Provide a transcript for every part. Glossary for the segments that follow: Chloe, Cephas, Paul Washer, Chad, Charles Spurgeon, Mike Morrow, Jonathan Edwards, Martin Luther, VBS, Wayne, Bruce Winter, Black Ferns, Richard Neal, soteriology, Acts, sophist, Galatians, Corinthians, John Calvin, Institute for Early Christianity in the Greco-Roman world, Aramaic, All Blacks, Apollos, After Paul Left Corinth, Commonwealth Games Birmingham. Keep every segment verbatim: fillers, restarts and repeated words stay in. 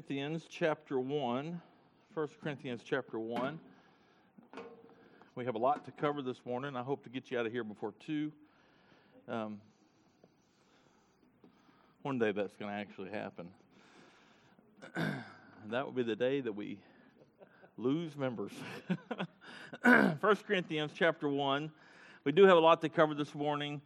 Corinthians chapter one, First Corinthians chapter one. We have a lot to cover this morning. I hope to get you out of here before two. Um, one day that's going to actually happen. That will be the day that we lose members. First Corinthians chapter one. We do have a lot to cover this morning.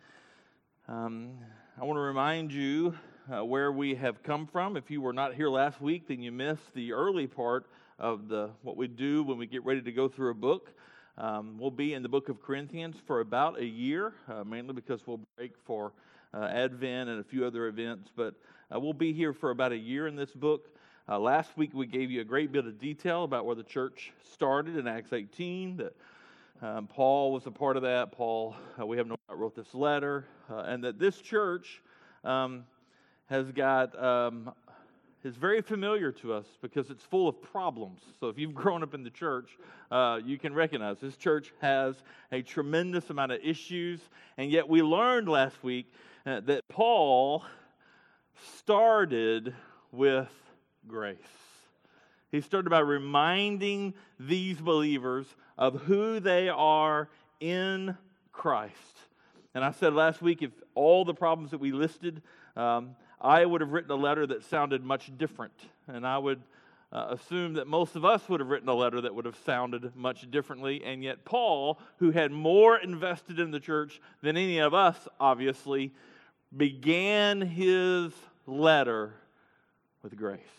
Um, I want to remind you uh, where we have come from. If you were not here last week, then you missed the early part of the what we do when we get ready to go through a book. Um, we'll be in the book of Corinthians for about a year, uh, mainly because we'll break for uh, Advent and a few other events. But uh, we'll be here for about a year in this book. Uh, last week we gave you a great bit of detail about where the church started in Acts eighteen, that Um, Paul was a part of that. Paul, uh, we have no doubt, wrote this letter. Uh, and that this church um, has got, um, is very familiar to us because it's full of problems. So if you've grown up in the church, uh, you can recognize this church has a tremendous amount of issues. And yet we learned last week uh, that Paul started with grace. He started by reminding these believers of who they are in Christ. And I said last week, if all the problems that we listed, um, I would have written a letter that sounded much different. And I would uh, assume that most of us would have written a letter that would have sounded much differently. And yet Paul, who had more invested in the church than any of us, obviously, began his letter with grace.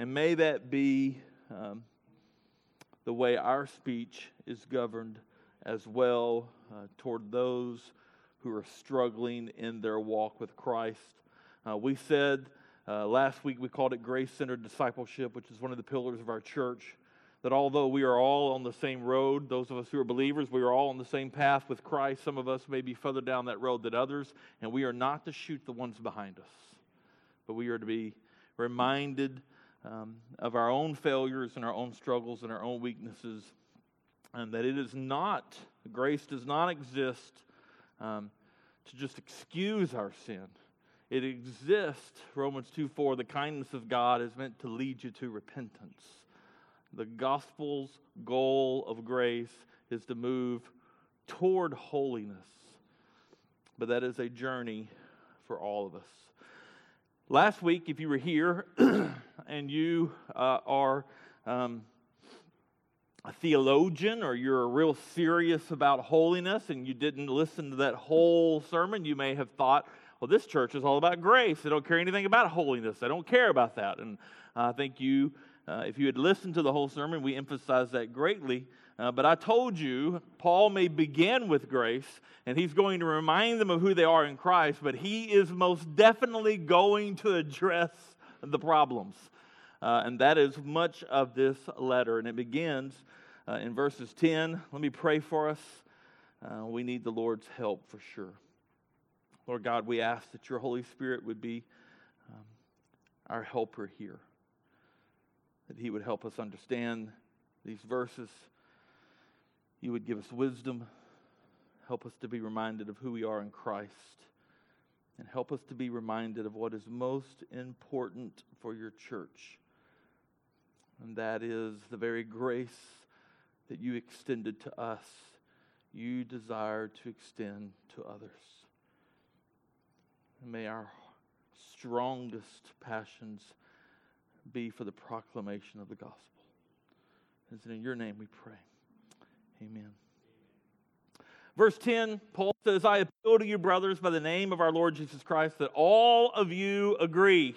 And may that be um, the way our speech is governed as well uh, toward those who are struggling in their walk with Christ. Uh, we said uh, last week, we called it grace-centered discipleship, which is one of the pillars of our church, that although we are all on the same road, those of us who are believers, we are all on the same path with Christ. Some of us may be further down that road than others, and we are not to shoot the ones behind us, but we are to be reminded Um, of our own failures and our own struggles and our own weaknesses, and that it is not, grace does not exist um, to just excuse our sin. It exists, Romans two four, the kindness of God is meant to lead you to repentance. The gospel's goal of grace is to move toward holiness, but that is a journey for all of us. Last week, if you were here and you uh, are um, a theologian or you're real serious about holiness and you didn't listen to that whole sermon, you may have thought, well, this church is all about grace. They don't care anything about holiness. They don't care about that. And I think you, uh, if you had listened to the whole sermon, we emphasized that greatly. Uh, but I told you, Paul may begin with grace, and he's going to remind them of who they are in Christ, but he is most definitely going to address the problems. Uh, and that is much of this letter. And it begins uh, in verses ten. Let me pray for us. Uh, we need the Lord's help for sure. Lord God, we ask that your Holy Spirit would be um, our helper here, that he would help us understand these verses. You would give us wisdom, help us to be reminded of who we are in Christ, and help us to be reminded of what is most important for your church, and that is the very grace that you extended to us, you desire to extend to others. And may our strongest passions be for the proclamation of the gospel. It's in your name we pray. Amen. Verse ten, Paul says, I appeal to you, brothers, by the name of our Lord Jesus Christ, that all of you agree.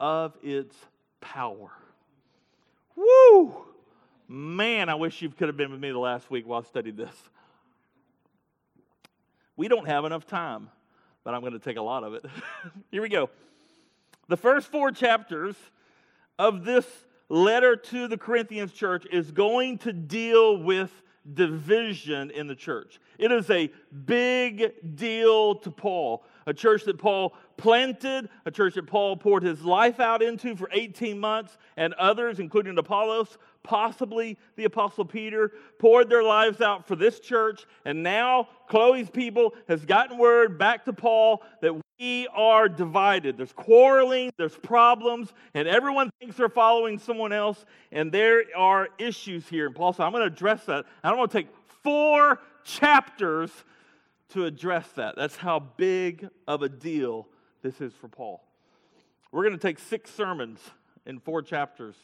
of its power. Woo! Man, I wish you could have been with me the last week while I studied this. We don't have enough time, but I'm going to take a lot of it. Here we go. The first four chapters of this letter to the Corinthians church is going to deal with division in the church. It is a big deal to Paul. A church that Paul planted, a church that Paul poured his life out into for eighteen months, and others, including Apollos, possibly the Apostle Peter, poured their lives out for this church. And now Chloe's people has gotten word back to Paul that we are divided. There's quarreling, there's problems, and everyone thinks they're following someone else, and there are issues here. And Paul said, I'm going to address that. I'm going to take four chapters to address that. That's how big of a deal this is for Paul. We're going to take six sermons in four chapters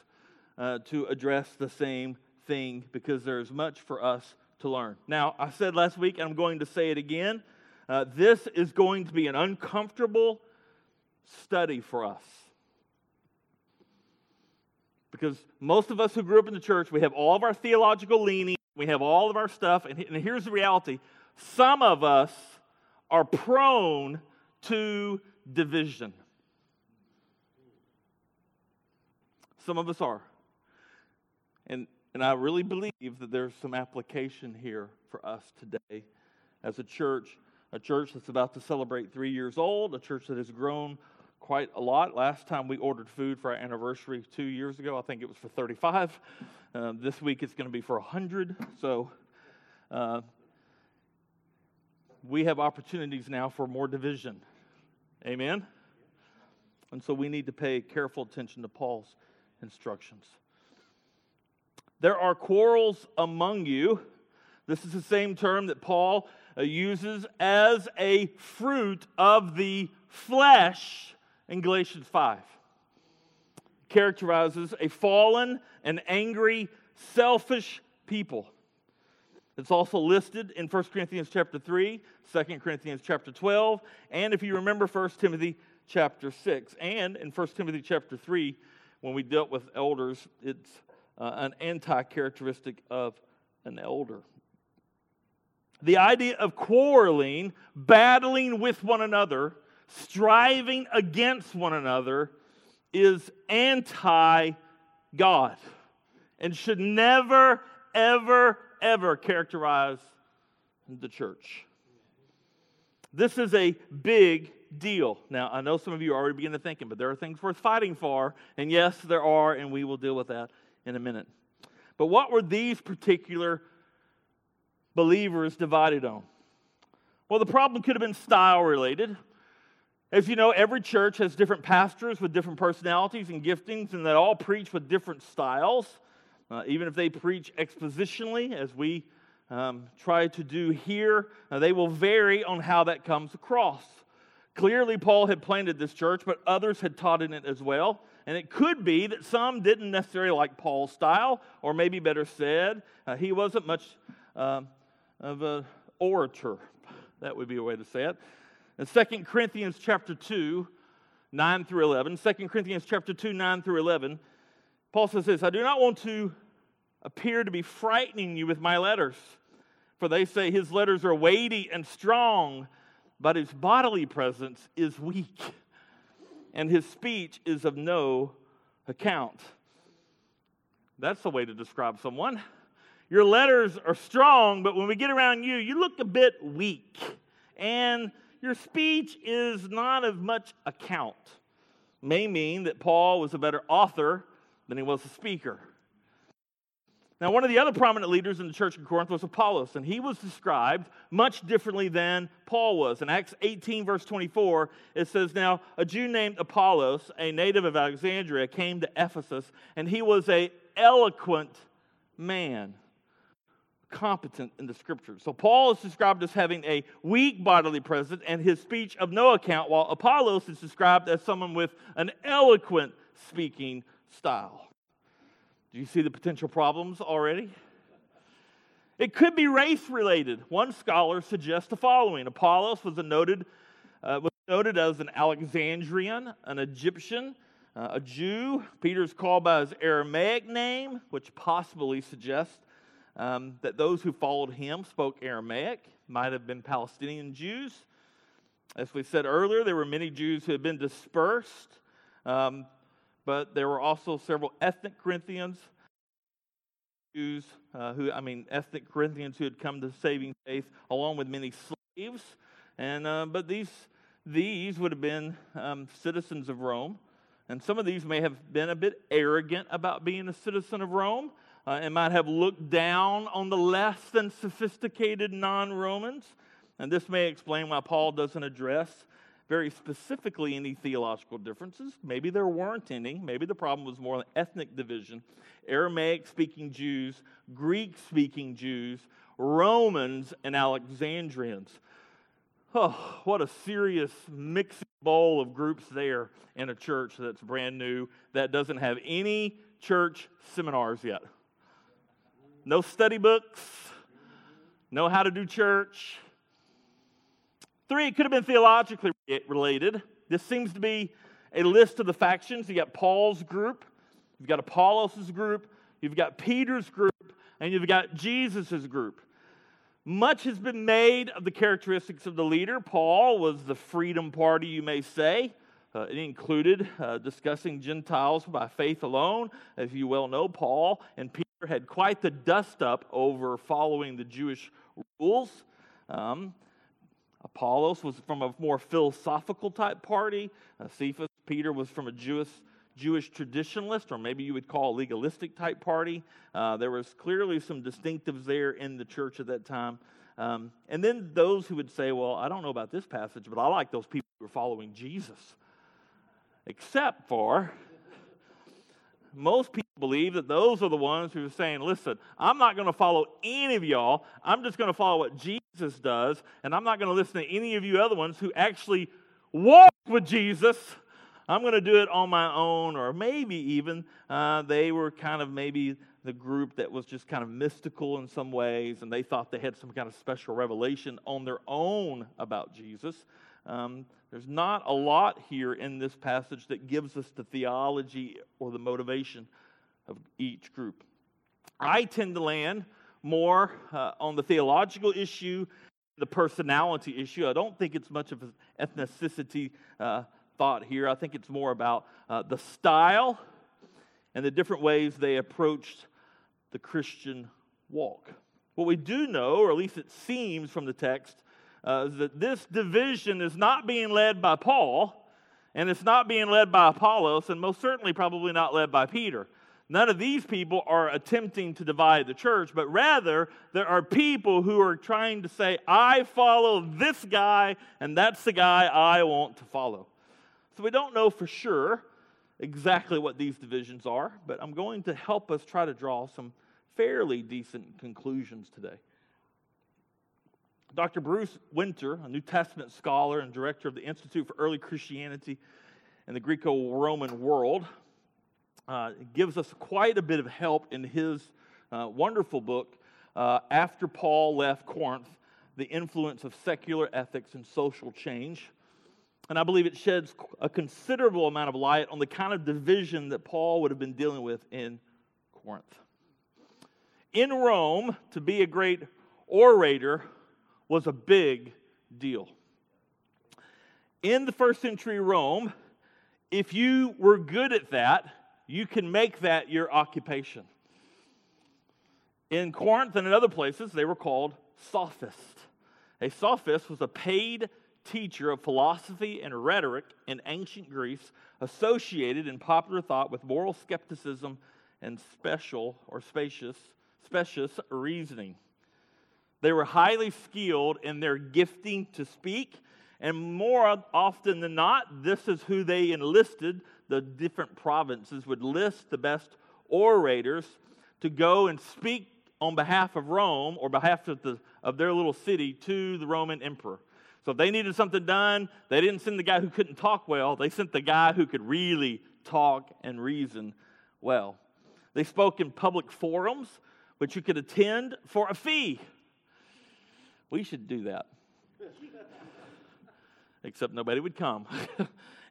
uh, to address the same thing, because there's much for us to learn. Now, I said last week, and I'm going to say it again, uh, this is going to be an uncomfortable study for us. Because most of us who grew up in the church, we have all of our theological leanings, we have all of our stuff, and here's the reality. Some of us are prone to division. Some of us are. And and I really believe that there's some application here for us today as a church, a church that's about to celebrate three years old, a church that has grown quite a lot. Last time we ordered food for our anniversary two years ago, I think it was for thirty-five. Um, this week it's going to be for one hundred. So Uh, we have opportunities now for more division. Amen? And so we need to pay careful attention to Paul's instructions. There are quarrels among you. This is the same term that Paul uses as a fruit of the flesh in Galatians five. Characterizes a fallen and angry, selfish people. It's also listed in First Corinthians chapter three, Second Corinthians chapter twelve, and if you remember First Timothy chapter six. And in First Timothy chapter three, when we dealt with elders, it's uh, an anti-characteristic of an elder. The idea of quarreling, battling with one another, striving against one another is anti-God and should never, ever ever characterize the church. This is a big deal. Now, I know some of you are already beginning to think, but there are things worth fighting for, and yes, there are, and we will deal with that in a minute. But what were these particular believers divided on? Well, the problem could have been style-related. As you know, every church has different pastors with different personalities and giftings, and they all preach with different styles. Uh, even if they preach expositionally, as we um, try to do here, uh, they will vary on how that comes across. Clearly, Paul had planted this church, but others had taught in it as well. And it could be that some didn't necessarily like Paul's style, or maybe better said, uh, he wasn't much uh, of an orator. That would be a way to say it. In Second Corinthians chapter two, nine through eleven, Second Corinthians chapter two, nine through eleven, Paul says this, I do not want to appear to be frightening you with my letters, for they say his letters are weighty and strong, but his bodily presence is weak, and his speech is of no account. That's the way to describe someone. Your letters are strong, but when we get around you, you look a bit weak, and your speech is not of much account. May mean that Paul was a better author than he was a speaker. Now, one of the other prominent leaders in the church in Corinth was Apollos, and he was described much differently than Paul was. In Acts eighteen, verse twenty-four, it says, Now, a Jew named Apollos, a native of Alexandria, came to Ephesus, and he was an eloquent man, competent in the Scriptures. So Paul is described as having a weak bodily presence and his speech of no account, while Apollos is described as someone with an eloquent speaking style. Do you see the potential problems already? It could be race-related. One scholar suggests the following. Apollos was a noted, uh, was noted as an Alexandrian, an Egyptian, uh, a Jew. Peter's called by his Aramaic name, which possibly suggests Um, that those who followed him spoke Aramaic, might have been Palestinian Jews. As we said earlier, there were many Jews who had been dispersed, um, but there were also several ethnic Corinthians, Jews uh, who, I mean, ethnic Corinthians who had come to saving faith, along with many slaves. And uh, but these these would have been um, citizens of Rome, and some of these may have been a bit arrogant about being a citizen of Rome. Uh, and might have looked down on the less than sophisticated non-Romans. And this may explain why Paul doesn't address very specifically any theological differences. Maybe there weren't any. Maybe the problem was more an ethnic division. Aramaic-speaking Jews, Greek-speaking Jews, Romans, and Alexandrians. Oh, what a serious mixing bowl of groups there in a church that's brand new, that doesn't have any church seminars yet. No study books, no how to do church. Three, it could have been theologically related. This seems to be a list of the factions. You got Paul's group, you've got Apollos' group, you've got Peter's group, and you've got Jesus' group. Much has been made of the characteristics of the leader. Paul was the freedom party, you may say. Uh, it included uh, discussing Gentiles by faith alone. As you well know, Paul and Peter had quite the dust-up over following the Jewish rules. Um, Apollos was from a more philosophical type party. Uh, Cephas, Peter, was from a Jewish, Jewish traditionalist, or maybe you would call a legalistic type party. Uh, there was clearly some distinctives there in the church at that time. Um, and then those who would say, well, I don't know about this passage, but I like those people who are following Jesus. Except for most people believe that those are the ones who are saying, listen, I'm not going to follow any of y'all. I'm just going to follow what Jesus does, and I'm not going to listen to any of you other ones who actually walk with Jesus. I'm going to do it on my own. Or maybe even uh, they were kind of maybe the group that was just kind of mystical in some ways, and they thought they had some kind of special revelation on their own about Jesus. Um, there's not a lot here in this passage that gives us the theology or the motivation of each group. I tend to land more uh, on the theological issue, the personality issue. I don't think it's much of an ethnicity uh, thought here. I think it's more about uh, the style and the different ways they approached the Christian walk. What we do know, or at least it seems from the text, Uh, that this division is not being led by Paul, and it's not being led by Apollos, and most certainly probably not led by Peter. None of these people are attempting to divide the church, but rather there are people who are trying to say, I follow this guy, and that's the guy I want to follow. So we don't know for sure exactly what these divisions are, but I'm going to help us try to draw some fairly decent conclusions today. Doctor Bruce Winter, a New Testament scholar and director of the Institute for Early Christianity in the Greco-Roman world, uh, gives us quite a bit of help in his uh, wonderful book, uh, After Paul Left Corinth, The Influence of Secular Ethics and Social Change. And I believe it sheds a considerable amount of light on the kind of division that Paul would have been dealing with in Corinth. In Rome, to be a great orator was a big deal. In the first century Rome, if you were good at that, you can make that your occupation. In Corinth and in other places, they were called sophists. A sophist was a paid teacher of philosophy and rhetoric in ancient Greece, associated in popular thought with moral skepticism and special or spacious, specious reasoning. They were highly skilled in their gifting to speak, and more often than not, this is who they enlisted. The different provinces would list the best orators to go and speak on behalf of Rome or behalf of, the, of their little city to the Roman emperor. So if they needed something done, they didn't send the guy who couldn't talk well. They sent the guy who could really talk and reason well. They spoke in public forums, which you could attend for a fee. We should do that. Except nobody would come.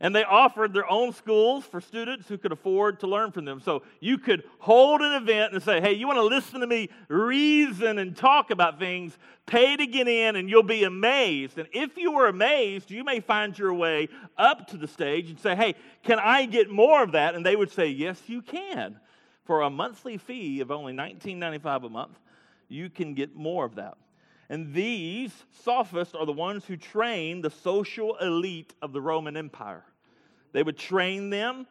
And they offered their own schools for students who could afford to learn from them. So you could hold an event and say, hey, you want to listen to me reason and talk about things, pay to get in, and you'll be amazed. And if you were amazed, you may find your way up to the stage and say, hey, can I get more of that? And they would say, yes, you can. For a monthly fee of only nineteen ninety-five a month, you can get more of that. And these sophists are the ones who trained the social elite of the Roman Empire. They would train them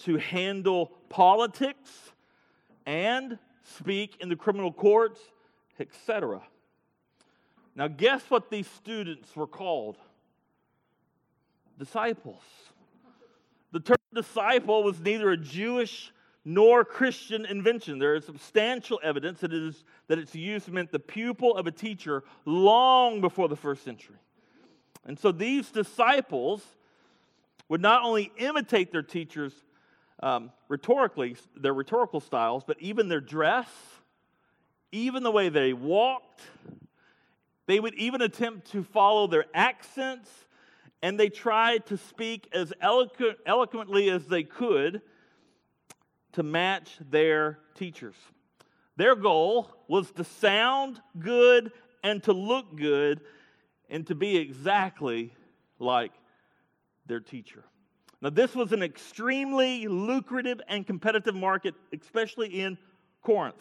to handle politics and speak in the criminal courts, et cetera. Now, guess what these students were called? Disciples. The term disciple was neither a Jewish nor Christian invention. There is substantial evidence that, it is, that its use meant the pupil of a teacher long before the first century. And so these disciples would not only imitate their teachers um, rhetorically, their rhetorical styles, but even their dress, even the way they walked. They would even attempt to follow their accents, and they tried to speak as eloqu- eloquently as they could to match their teachers. Their goal was to sound good and to look good and to be exactly like their teacher. Now, this was an extremely lucrative and competitive market, especially in Corinth.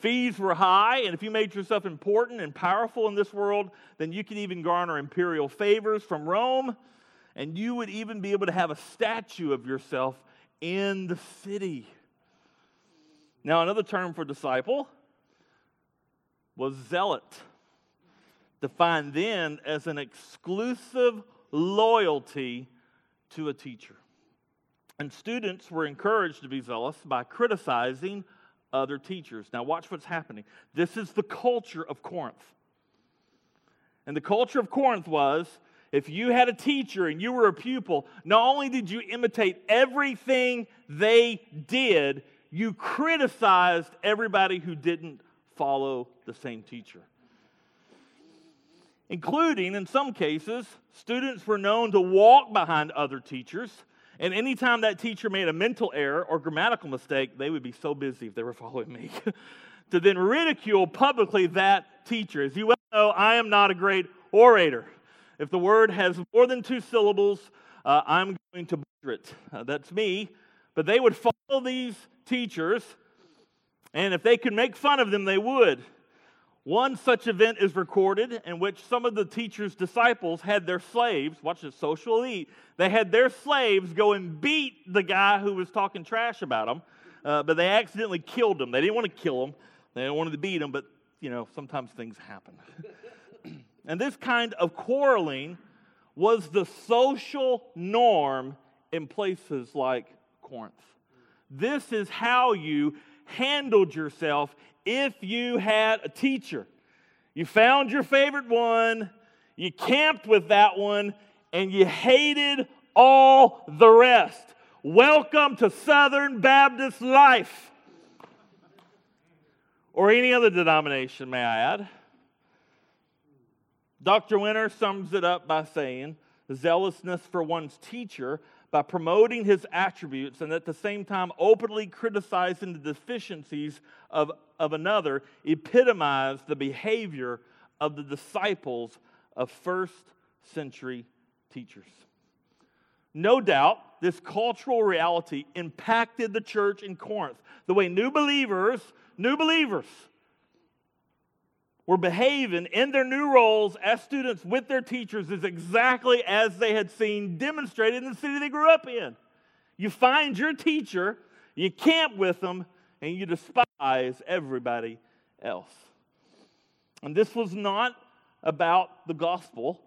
Fees were high, and if you made yourself important and powerful in this world, then you could even garner imperial favors from Rome, and you would even be able to have a statue of yourself in the city. Now, another term for disciple was zealot, defined then as an exclusive loyalty to a teacher. And students were encouraged to be zealous by criticizing other teachers. Now, watch what's happening. This is the culture of Corinth. And the culture of Corinth was, if you had a teacher and you were a pupil, not only did you imitate everything they did, you criticized everybody who didn't follow the same teacher. Including, in some cases, students were known to walk behind other teachers, and anytime that teacher made a mental error or grammatical mistake, they would be so busy if they were following me, to then ridicule publicly that teacher. As you well know, I am not a great orator. If the word has more than two syllables, uh, I'm going to butcher it. Uh, that's me. But they would follow these teachers, and if they could make fun of them, they would. One such event is recorded in which some of the teacher's disciples had their slaves, watch this, social elite, they had their slaves go and beat the guy who was talking trash about them, uh, but they accidentally killed him. They didn't want to kill him. They wanted to beat him, but, you know, sometimes things happen. And this kind of quarreling was the social norm in places like Corinth. This is how you handled yourself if you had a teacher. You found your favorite one, you camped with that one, and you hated all the rest. Welcome to Southern Baptist life. Or any other denomination, may I add. Doctor Winter sums it up by saying, zealousness for one's teacher by promoting his attributes and at the same time openly criticizing the deficiencies of, of another epitomized the behavior of the disciples of first century teachers. No doubt, this cultural reality impacted the church in Corinth, the way new believers, new believers, were behaving in their new roles as students with their teachers is exactly as they had seen demonstrated in the city they grew up in. You find your teacher, you camp with them, and you despise everybody else. And this was not about the gospel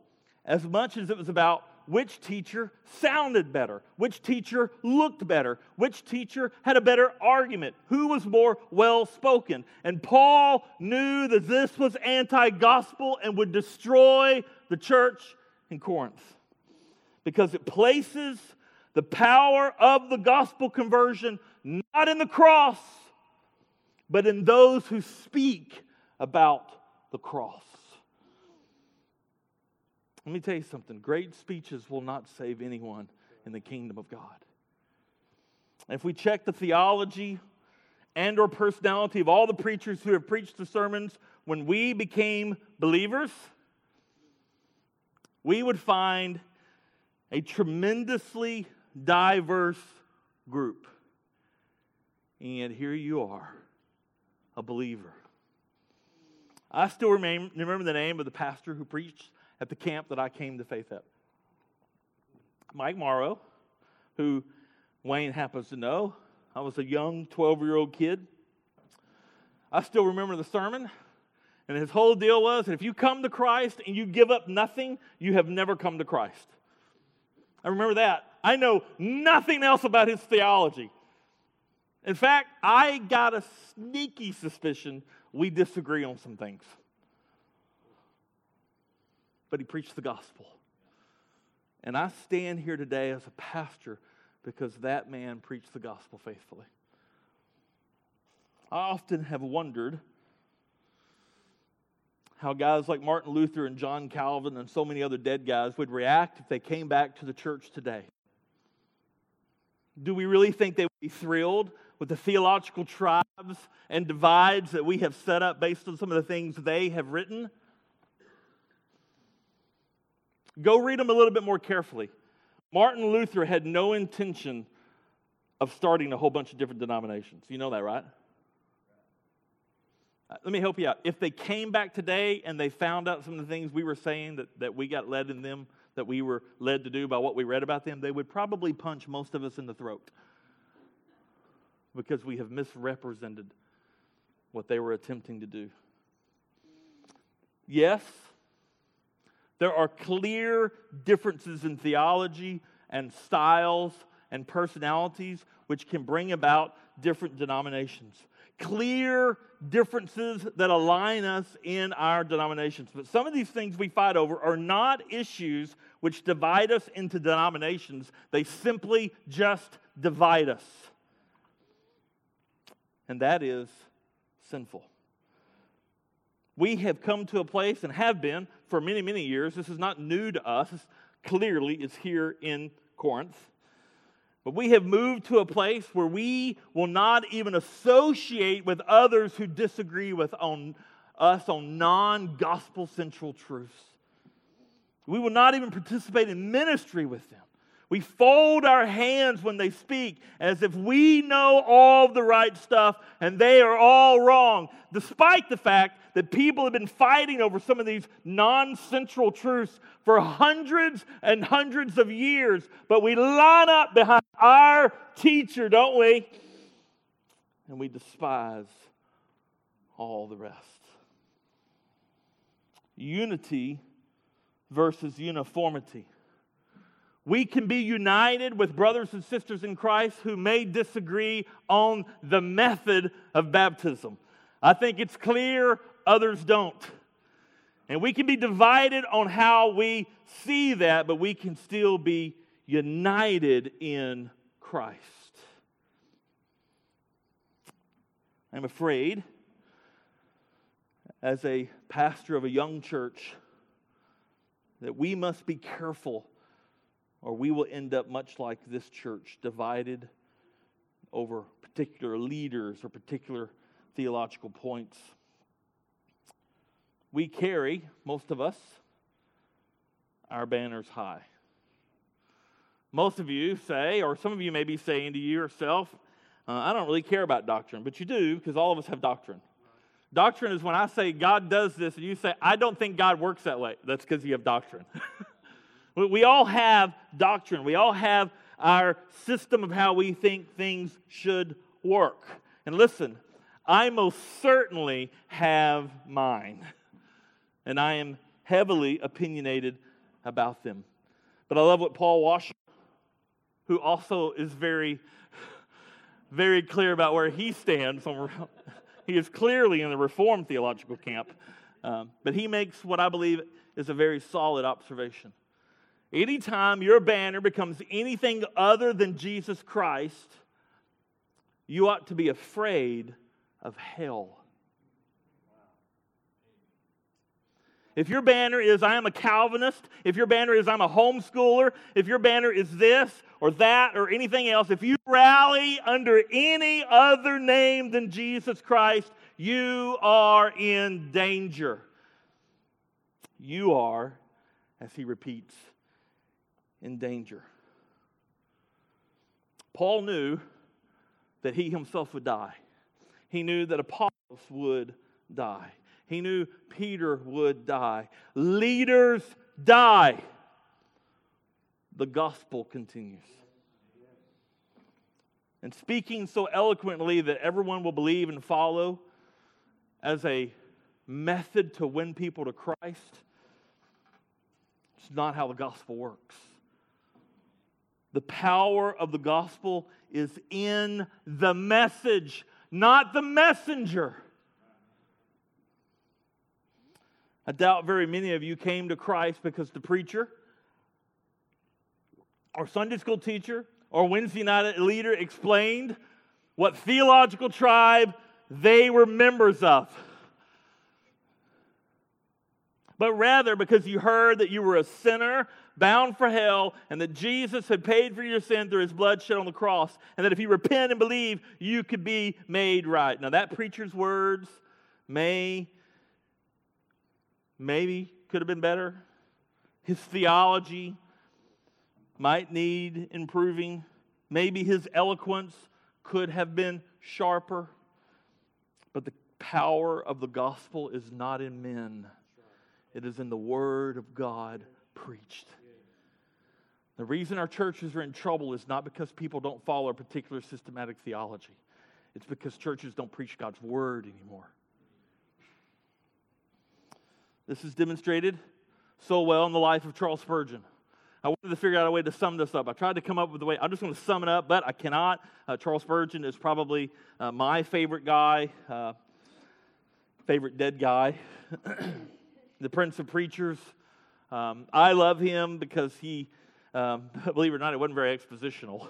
as much as it was about which teacher sounded better, which teacher looked better, which teacher had a better argument, who was more well-spoken. And Paul knew that this was anti-gospel and would destroy the church in Corinth, because it places the power of the gospel conversion not in the cross, but in those who speak about the cross. Let me tell you something. Great speeches will not save anyone in the kingdom of God. And if we check the theology and or personality of all the preachers who have preached the sermons when we became believers, we would find a tremendously diverse group. And here you are, a believer. I still remain, remember the name of the pastor who preached at the camp that I came to faith at. Mike Morrow, who Wayne happens to know. I was a young twelve-year-old kid. I still remember the sermon. And his whole deal was that if you come to Christ and you give up nothing, you have never come to Christ. I remember that. I know nothing else about his theology. In fact, I got a sneaky suspicion we disagree on some things. But he preached the gospel. And I stand here today as a pastor because that man preached the gospel faithfully. I often have wondered how guys like Martin Luther and John Calvin and so many other dead guys would react if they came back to the church today. Do we really think they would be thrilled with the theological tribes and divides that we have set up based on some of the things they have written? Go read them a little bit more carefully. Martin Luther had no intention of starting a whole bunch of different denominations. You know that, right? Let me help you out. If they came back today and they found out some of the things we were saying that, that we got led in them, that we were led to do by what we read about them, they would probably punch most of us in the throat because we have misrepresented what they were attempting to do. Yes, there are clear differences in theology and styles and personalities which can bring about different denominations. Clear differences that align us in our denominations. But some of these things we fight over are not issues which divide us into denominations. They simply just divide us. And that is sinful. We have come to a place and have been for many, many years. This is not new to us. This clearly is here in Corinth. But we have moved to a place where we will not even associate with others who disagree with on us on non-gospel central truths. We will not even participate in ministry with them. We fold our hands when they speak as if we know all the right stuff and they are all wrong, despite the fact that people have been fighting over some of these non-central truths for hundreds and hundreds of years. But we line up behind our teacher, don't we? And we despise all the rest. Unity versus uniformity. We can be united with brothers and sisters in Christ who may disagree on the method of baptism. I think it's clear others don't. And we can be divided on how we see that, but we can still be united in Christ. I'm afraid, as a pastor of a young church, that we must be careful or we will end up much like this church, divided over particular leaders or particular theological points. We carry, most of us, our banners high. Most of you say, or some of you may be saying to yourself, uh, I don't really care about doctrine. But you do, because all of us have doctrine. Doctrine is when I say God does this, and you say, I don't think God works that way. That's because you have doctrine. We all have doctrine. We all have our system of how we think things should work. And listen, I most certainly have mine. And I am heavily opinionated about them. But I love what Paul Washer, who also is very, very clear about where he stands. On, he is clearly in the Reformed theological camp. Um, but he makes what I believe is a very solid observation. Anytime your banner becomes anything other than Jesus Christ, you ought to be afraid of hell. If your banner is, I am a Calvinist, if your banner is, I'm a homeschooler, if your banner is this or that or anything else, if you rally under any other name than Jesus Christ, you are in danger. You are, as he repeats, in danger. Paul knew that he himself would die. He knew that Apollos would die. He knew Peter would die. Leaders die. The gospel continues. And speaking so eloquently that everyone will believe and follow as a method to win people to Christ, it's not how the gospel works. The power of the gospel is in the message, not the messenger. I doubt very many of you came to Christ because the preacher or Sunday school teacher or Wednesday night leader explained what theological tribe they were members of. But rather because you heard that you were a sinner bound for hell and that Jesus had paid for your sin through his blood shed on the cross, and that if you repent and believe, you could be made right. Now that preacher's words may Maybe could have been better. His theology might need improving. Maybe his eloquence could have been sharper. But the power of the gospel is not in men. It is in the word of God preached. The reason our churches are in trouble is not because people don't follow a particular systematic theology. It's because churches don't preach God's word anymore. This is demonstrated so well in the life of Charles Spurgeon. I wanted to figure out a way to sum this up. I tried to come up with a way. I'm just going to sum it up, but I cannot. Uh, Charles Spurgeon is probably uh, my favorite guy, uh, favorite dead guy, the Prince of Preachers. Um, I love him because he, um, believe it or not, it wasn't very expositional,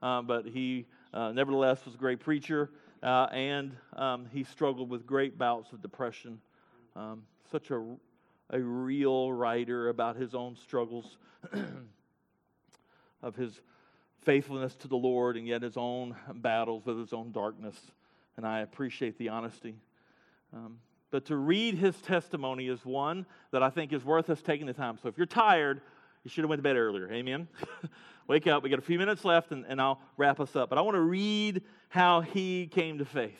um, but he uh, nevertheless was a great preacher, uh, and um, he struggled with great bouts of depression. Um, such a, a real writer about his own struggles of his faithfulness to the Lord and yet his own battles with his own darkness. And I appreciate the honesty. Um, but to read his testimony is one that I think is worth us taking the time. So if you're tired, you should have went to bed earlier. Amen? Wake up. We got a few minutes left and, and I'll wrap us up. But I want to read how he came to faith.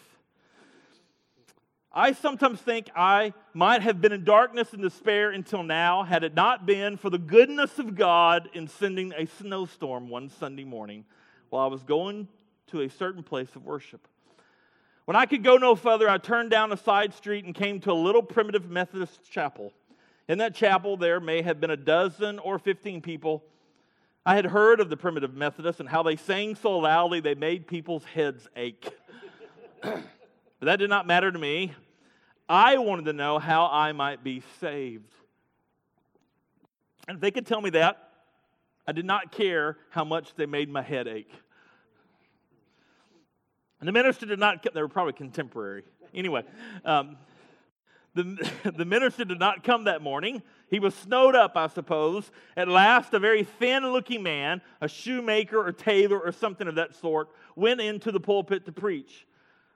I sometimes think I might have been in darkness and despair until now, had it not been for the goodness of God in sending a snowstorm one Sunday morning while I was going to a certain place of worship. When I could go no further, I turned down a side street and came to a little primitive Methodist chapel. In that chapel, there may have been a dozen or fifteen people. I had heard of the primitive Methodists and how they sang so loudly they made people's heads ache. But that did not matter to me. I wanted to know how I might be saved. And if they could tell me that, I did not care how much they made my head ache. And the minister did not, they were probably contemporary. Anyway, um, the, the minister did not come that morning. He was snowed up, I suppose. At last, a very thin-looking man, a shoemaker or tailor or something of that sort, went into the pulpit to preach.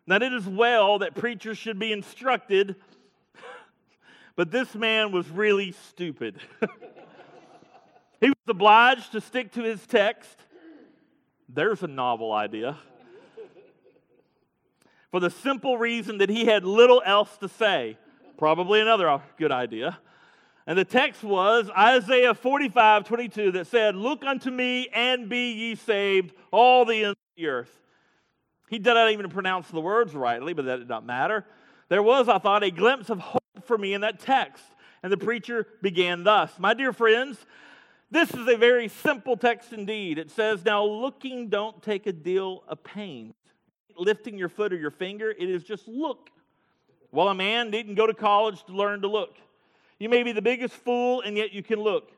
Now, it is well that preachers should be instructed, but this man was really stupid. He was obliged to stick to his text. There's a novel idea. For the simple reason that he had little else to say. Probably another good idea. And the text was Isaiah forty-five twenty-two that said, "Look unto me and be ye saved, all the ends of the earth." He did not even pronounce the words rightly, but that did not matter. There was, I thought, a glimpse of hope for me in that text. And the preacher began thus, "My dear friends, This is a very simple text indeed. It says, now looking don't take a deal of pains. Lifting your foot or your finger, it is just look. Well, a man didn't go to college to learn to look. You may be the biggest fool, and yet you can look.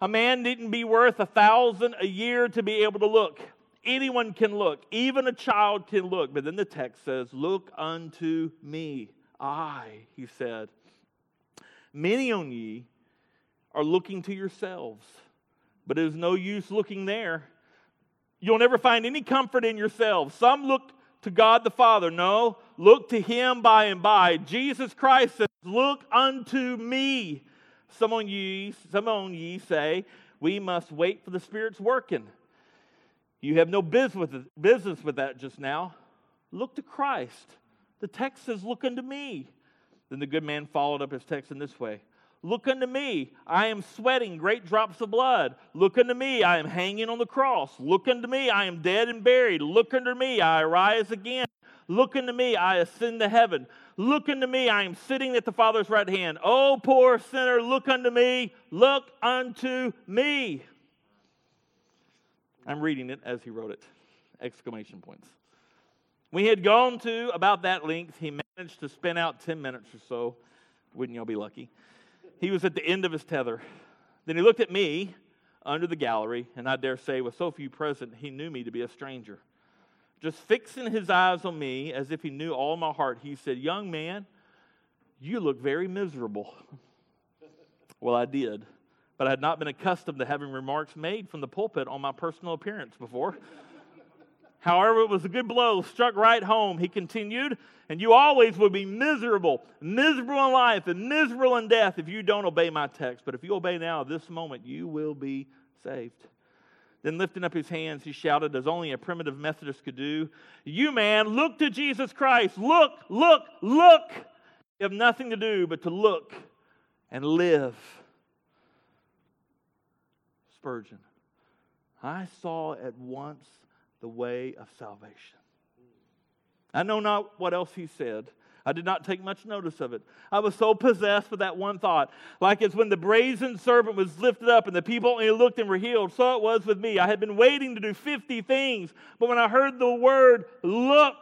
A man didn't be worth a thousand a year to be able to look. Anyone can look. Even a child can look. But then the text says, look unto me. I, he said, many on ye are looking to yourselves. But it is no use looking there. You'll never find any comfort in yourselves. Some look to God the Father. No, look to Him by and by. Jesus Christ says, look unto me. Some on ye, some on ye say, we must wait for the Spirit's working. You have no business with that just now. Look to Christ. The text says, look unto me. Then the good man followed up his text in this way. Look unto me, I am sweating great drops of blood. Look unto me, I am hanging on the cross. Look unto me, I am dead and buried. Look unto me, I arise again. Look unto me, I ascend to heaven. Look unto me, I am sitting at the Father's right hand. Oh, poor sinner, look unto me. Look unto me. I'm reading it as he wrote it. Exclamation points. When he had gone to about that length, he managed to spin out ten minutes or so. Wouldn't y'all be lucky? He was at the end of his tether. Then he looked at me under the gallery, and I dare say with so few present, he knew me to be a stranger. Just fixing his eyes on me as if he knew all my heart, he said, young man, you look very miserable. Well, I did, but I had not been accustomed to having remarks made from the pulpit on my personal appearance before. However, it was a good blow, struck right home. He continued, and you always will be miserable, miserable in life and miserable in death if you don't obey my text. But if you obey now, this moment, you will be saved. Then lifting up his hands, he shouted, as only a primitive Methodist could do, you, man, look to Jesus Christ. Look, look, look. You have nothing to do but to look and live. Spurgeon, I saw at once the way of salvation. I know not what else he said. I did not take much notice of it. I was so possessed with that one thought. Like as when the brazen serpent was lifted up and the people only looked and were healed, so it was with me. I had been waiting to do fifty things, but when I heard the word, look,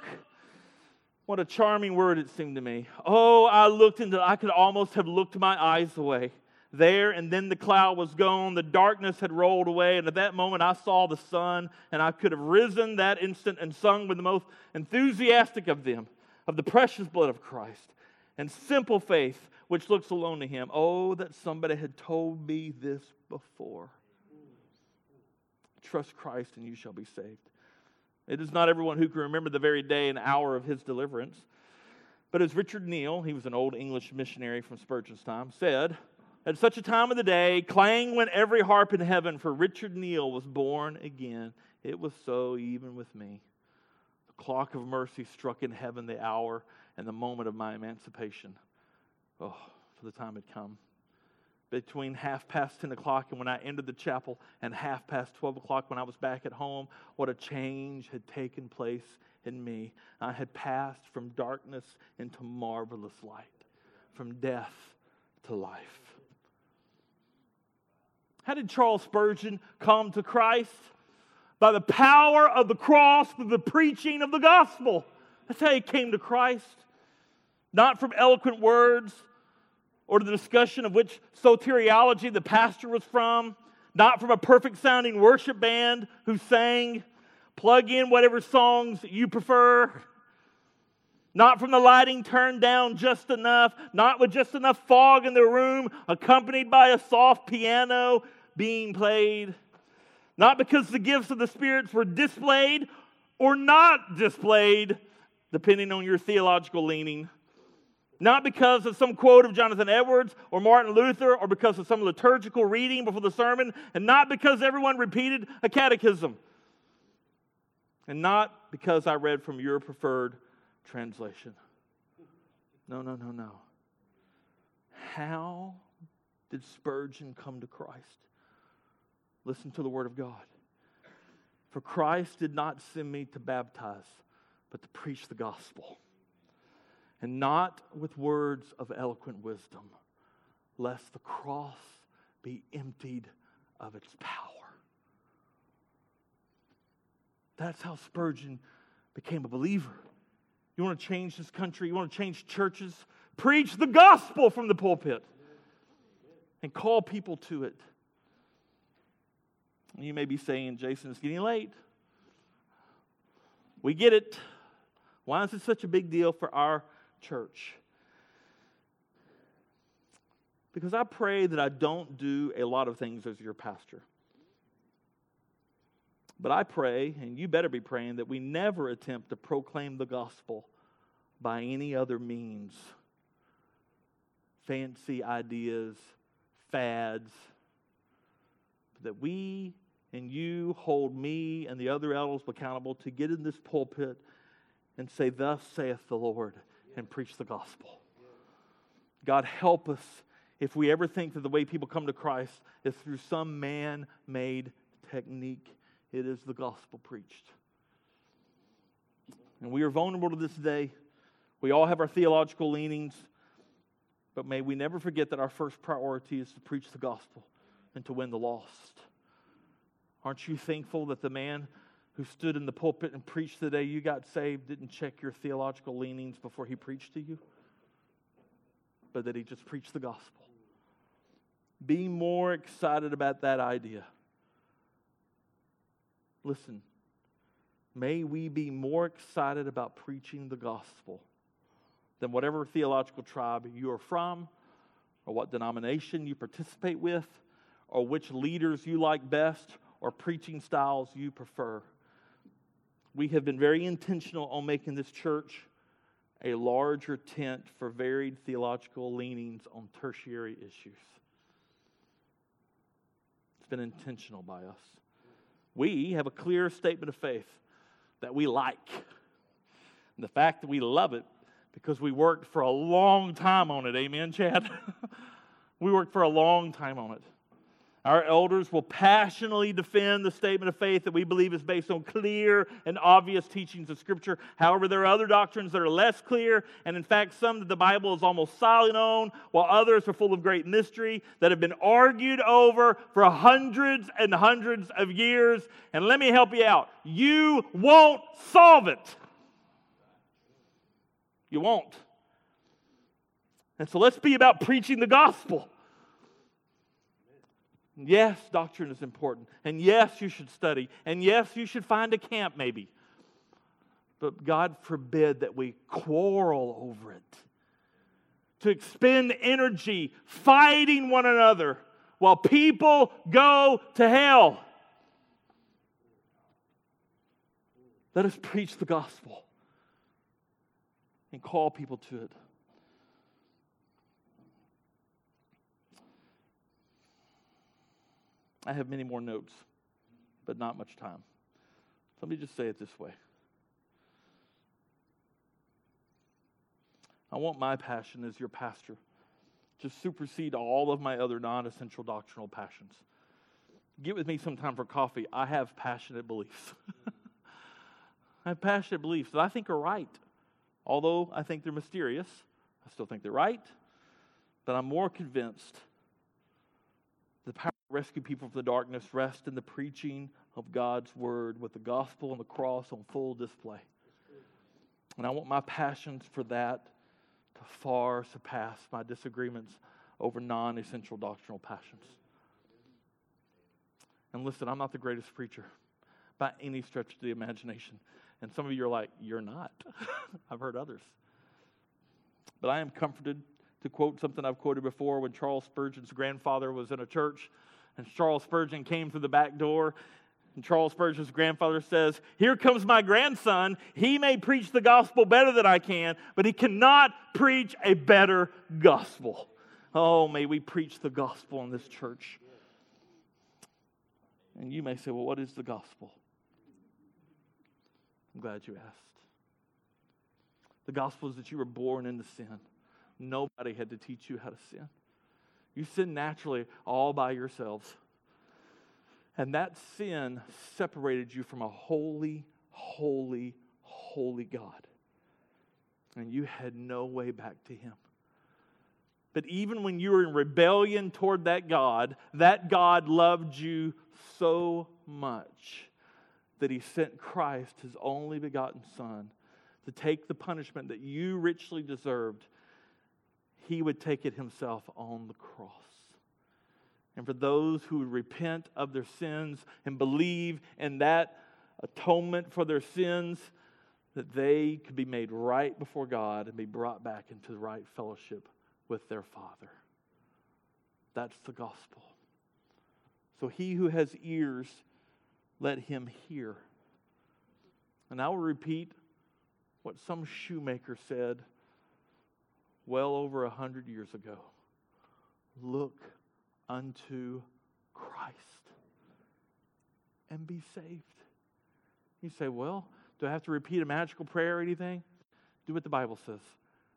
what a charming word it seemed to me. Oh, I looked into, I could almost have looked my eyes away. There and then the cloud was gone, the darkness had rolled away, and at that moment I saw the sun, and I could have risen that instant and sung with the most enthusiastic of them, of the precious blood of Christ, and simple faith which looks alone to Him. Oh, that somebody had told me this before. Trust Christ and you shall be saved. It is not everyone who can remember the very day and hour of His deliverance, but as Richard Neal, he was an old English missionary from Spurgeon's time, said, at such a time of the day, clang went every harp in heaven, for Richard Neal was born again. It was so even with me. The clock of mercy struck in heaven the hour and the moment of my emancipation. Oh, for the time had come. Between half past ten o'clock and when I entered the chapel and half past twelve o'clock when I was back at home, what a change had taken place in me. I had passed from darkness into marvelous light, from death to life. How did Charles Spurgeon come to Christ? By the power of the cross, through the preaching of the gospel. That's how he came to Christ. Not from eloquent words or the discussion of which soteriology the pastor was from. Not from a perfect sounding worship band who sang, plug in whatever songs you prefer. Not from the lighting turned down just enough, not with just enough fog in the room, accompanied by a soft piano being played. Not because the gifts of the spirits were displayed or not displayed, depending on your theological leaning. Not because of some quote of Jonathan Edwards or Martin Luther or because of some liturgical reading before the sermon, and not because everyone repeated a catechism. And not because I read from your preferred translation. No, no, no, no. How did Spurgeon come to Christ? Listen to the Word of God. For Christ did not send me to baptize, but to preach the gospel. And not with words of eloquent wisdom, lest the cross be emptied of its power. That's how Spurgeon became a believer. You want to change this country? You want to change churches? Preach the gospel from the pulpit and call people to it. You may be saying, Jason, it's getting late. We get it. Why is it such a big deal for our church? Because I pray that I don't do a lot of things as your pastor. But I pray, and you better be praying, that we never attempt to proclaim the gospel by any other means. Fancy ideas, fads. That we and you hold me and the other elders accountable to get in this pulpit and say, thus saith the Lord, and preach the gospel. God, help us if we ever think that the way people come to Christ is through some man-made technique. It is the gospel preached. And we are vulnerable to this day. We all have our theological leanings. But may we never forget that our first priority is to preach the gospel and to win the lost. Aren't you thankful that the man who stood in the pulpit and preached the day you got saved didn't check your theological leanings before he preached to you? But that he just preached the gospel. Be more excited about that idea. Listen, may we be more excited about preaching the gospel than whatever theological tribe you are from, or what denomination you participate with, or which leaders you like best, or preaching styles you prefer. We have been very intentional on making this church a larger tent for varied theological leanings on tertiary issues. It's been intentional by us. We have a clear statement of faith that we like. And the fact that we love it, because we worked for a long time on it. Amen, Chad? We worked for a long time on it. Our elders will passionately defend the statement of faith that we believe is based on clear and obvious teachings of Scripture. However, there are other doctrines that are less clear, and in fact, some that the Bible is almost silent on, while others are full of great mystery that have been argued over for hundreds and hundreds of years. And let me help you out. You won't solve it. You won't. And so let's be about preaching the gospel. Yes, doctrine is important. And yes, you should study. And yes, you should find a camp maybe. But God forbid that we quarrel over it. To expend energy fighting one another while people go to hell. Let us preach the gospel and call people to it. I have many more notes, but not much time. Let me just say it this way. I want my passion as your pastor to supersede all of my other non-essential doctrinal passions. Get with me sometime for coffee. I have passionate beliefs. I have passionate beliefs that I think are right. Although I think they're mysterious, I still think they're right. But I'm more convinced the power rescue people from the darkness rest in the preaching of God's word with the gospel and the cross on full display. And I want my passions for that to far surpass my disagreements over non-essential doctrinal passions. And listen, I'm not the greatest preacher by any stretch of the imagination. And some of you are like, you're not. I've heard others. But I am comforted to quote something I've quoted before when Charles Spurgeon's grandfather was in a church. And Charles Spurgeon came through the back door. And Charles Spurgeon's grandfather says, here comes my grandson. He may preach the gospel better than I can, but he cannot preach a better gospel. Oh, may we preach the gospel in this church. And you may say, well, what is the gospel? I'm glad you asked. The gospel is that you were born into sin. Nobody had to teach you how to sin. You sin naturally all by yourselves. And that sin separated you from a holy, holy, holy God. And you had no way back to Him. But even when you were in rebellion toward that God, that God loved you so much that He sent Christ, His only begotten Son, to take the punishment that you richly deserved. He would take it Himself on the cross. And for those who would repent of their sins and believe in that atonement for their sins, that they could be made right before God and be brought back into the right fellowship with their Father. That's the gospel. So he who has ears, let him hear. And I will repeat what some shoemaker said well over a hundred years ago. Look unto Christ and be saved. You say, well, do I have to repeat a magical prayer or anything? Do what the Bible says.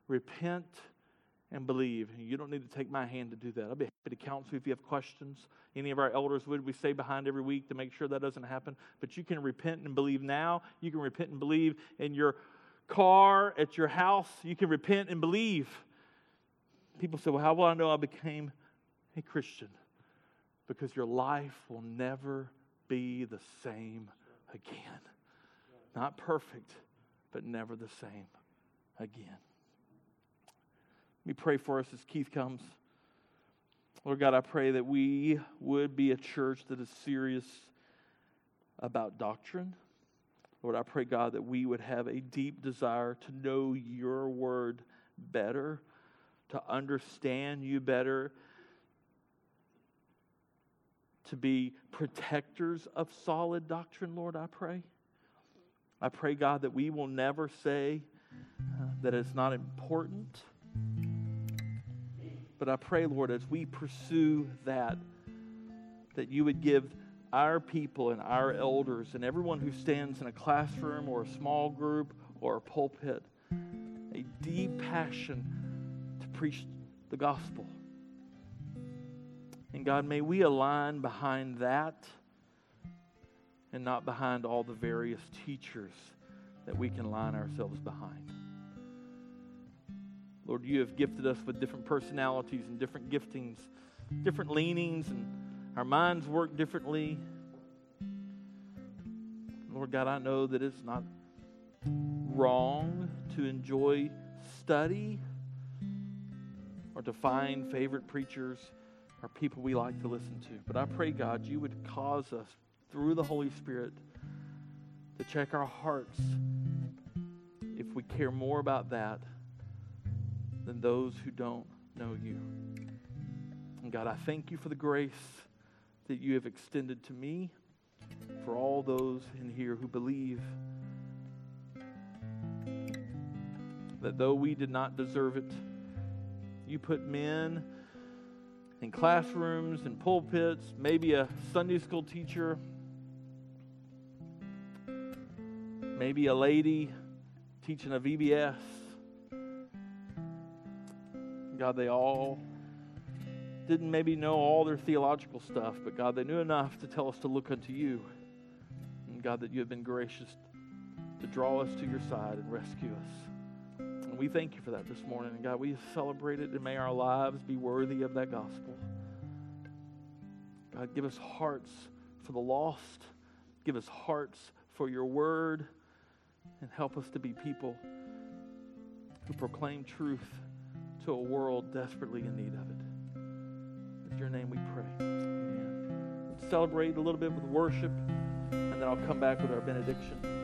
Repent and believe. You don't need to take my hand to do that. I'll be happy to counsel you if you have questions. Any of our elders would. We stay behind every week to make sure that doesn't happen. But you can repent and believe now. You can repent and believe in your car, at your house. You can repent and believe. People say, well, how will I know I became a Christian? Because your life will never be the same again. Not perfect, but never the same again. Let me pray for us as Keith comes. Lord God, I pray that we would be a church that is serious about doctrine. Lord, I pray, God, that we would have a deep desire to know your word better, to understand you better, to be protectors of solid doctrine, Lord, I pray. I pray, God, that we will never say uh, that it's not important. But I pray, Lord, as we pursue that, that you would give our people and our elders and everyone who stands in a classroom or a small group or a pulpit a deep passion to preach the gospel. And God, may we align behind that and not behind all the various teachers that we can line ourselves behind. Lord, you have gifted us with different personalities and different giftings, different leanings, and our minds work differently. Lord God, I know that it's not wrong to enjoy study or to find favorite preachers or people we like to listen to. But I pray, God, you would cause us through the Holy Spirit to check our hearts if we care more about that than those who don't know you. And God, I thank you for the grace that you have extended to me, for all those in here who believe that though we did not deserve it, you put men in classrooms and pulpits, maybe a Sunday school teacher, maybe a lady teaching a V B S. God, they all didn't maybe know all their theological stuff, but God, they knew enough to tell us to look unto you. And God, that you have been gracious to draw us to your side and rescue us. And we thank you for that this morning. And God, we celebrate it, and may our lives be worthy of that gospel. God, give us hearts for the lost. Give us hearts for your word. And help us to be people who proclaim truth to a world desperately in need of it. In your name we pray. Amen. Let's celebrate a little bit with worship, and then I'll come back with our benediction.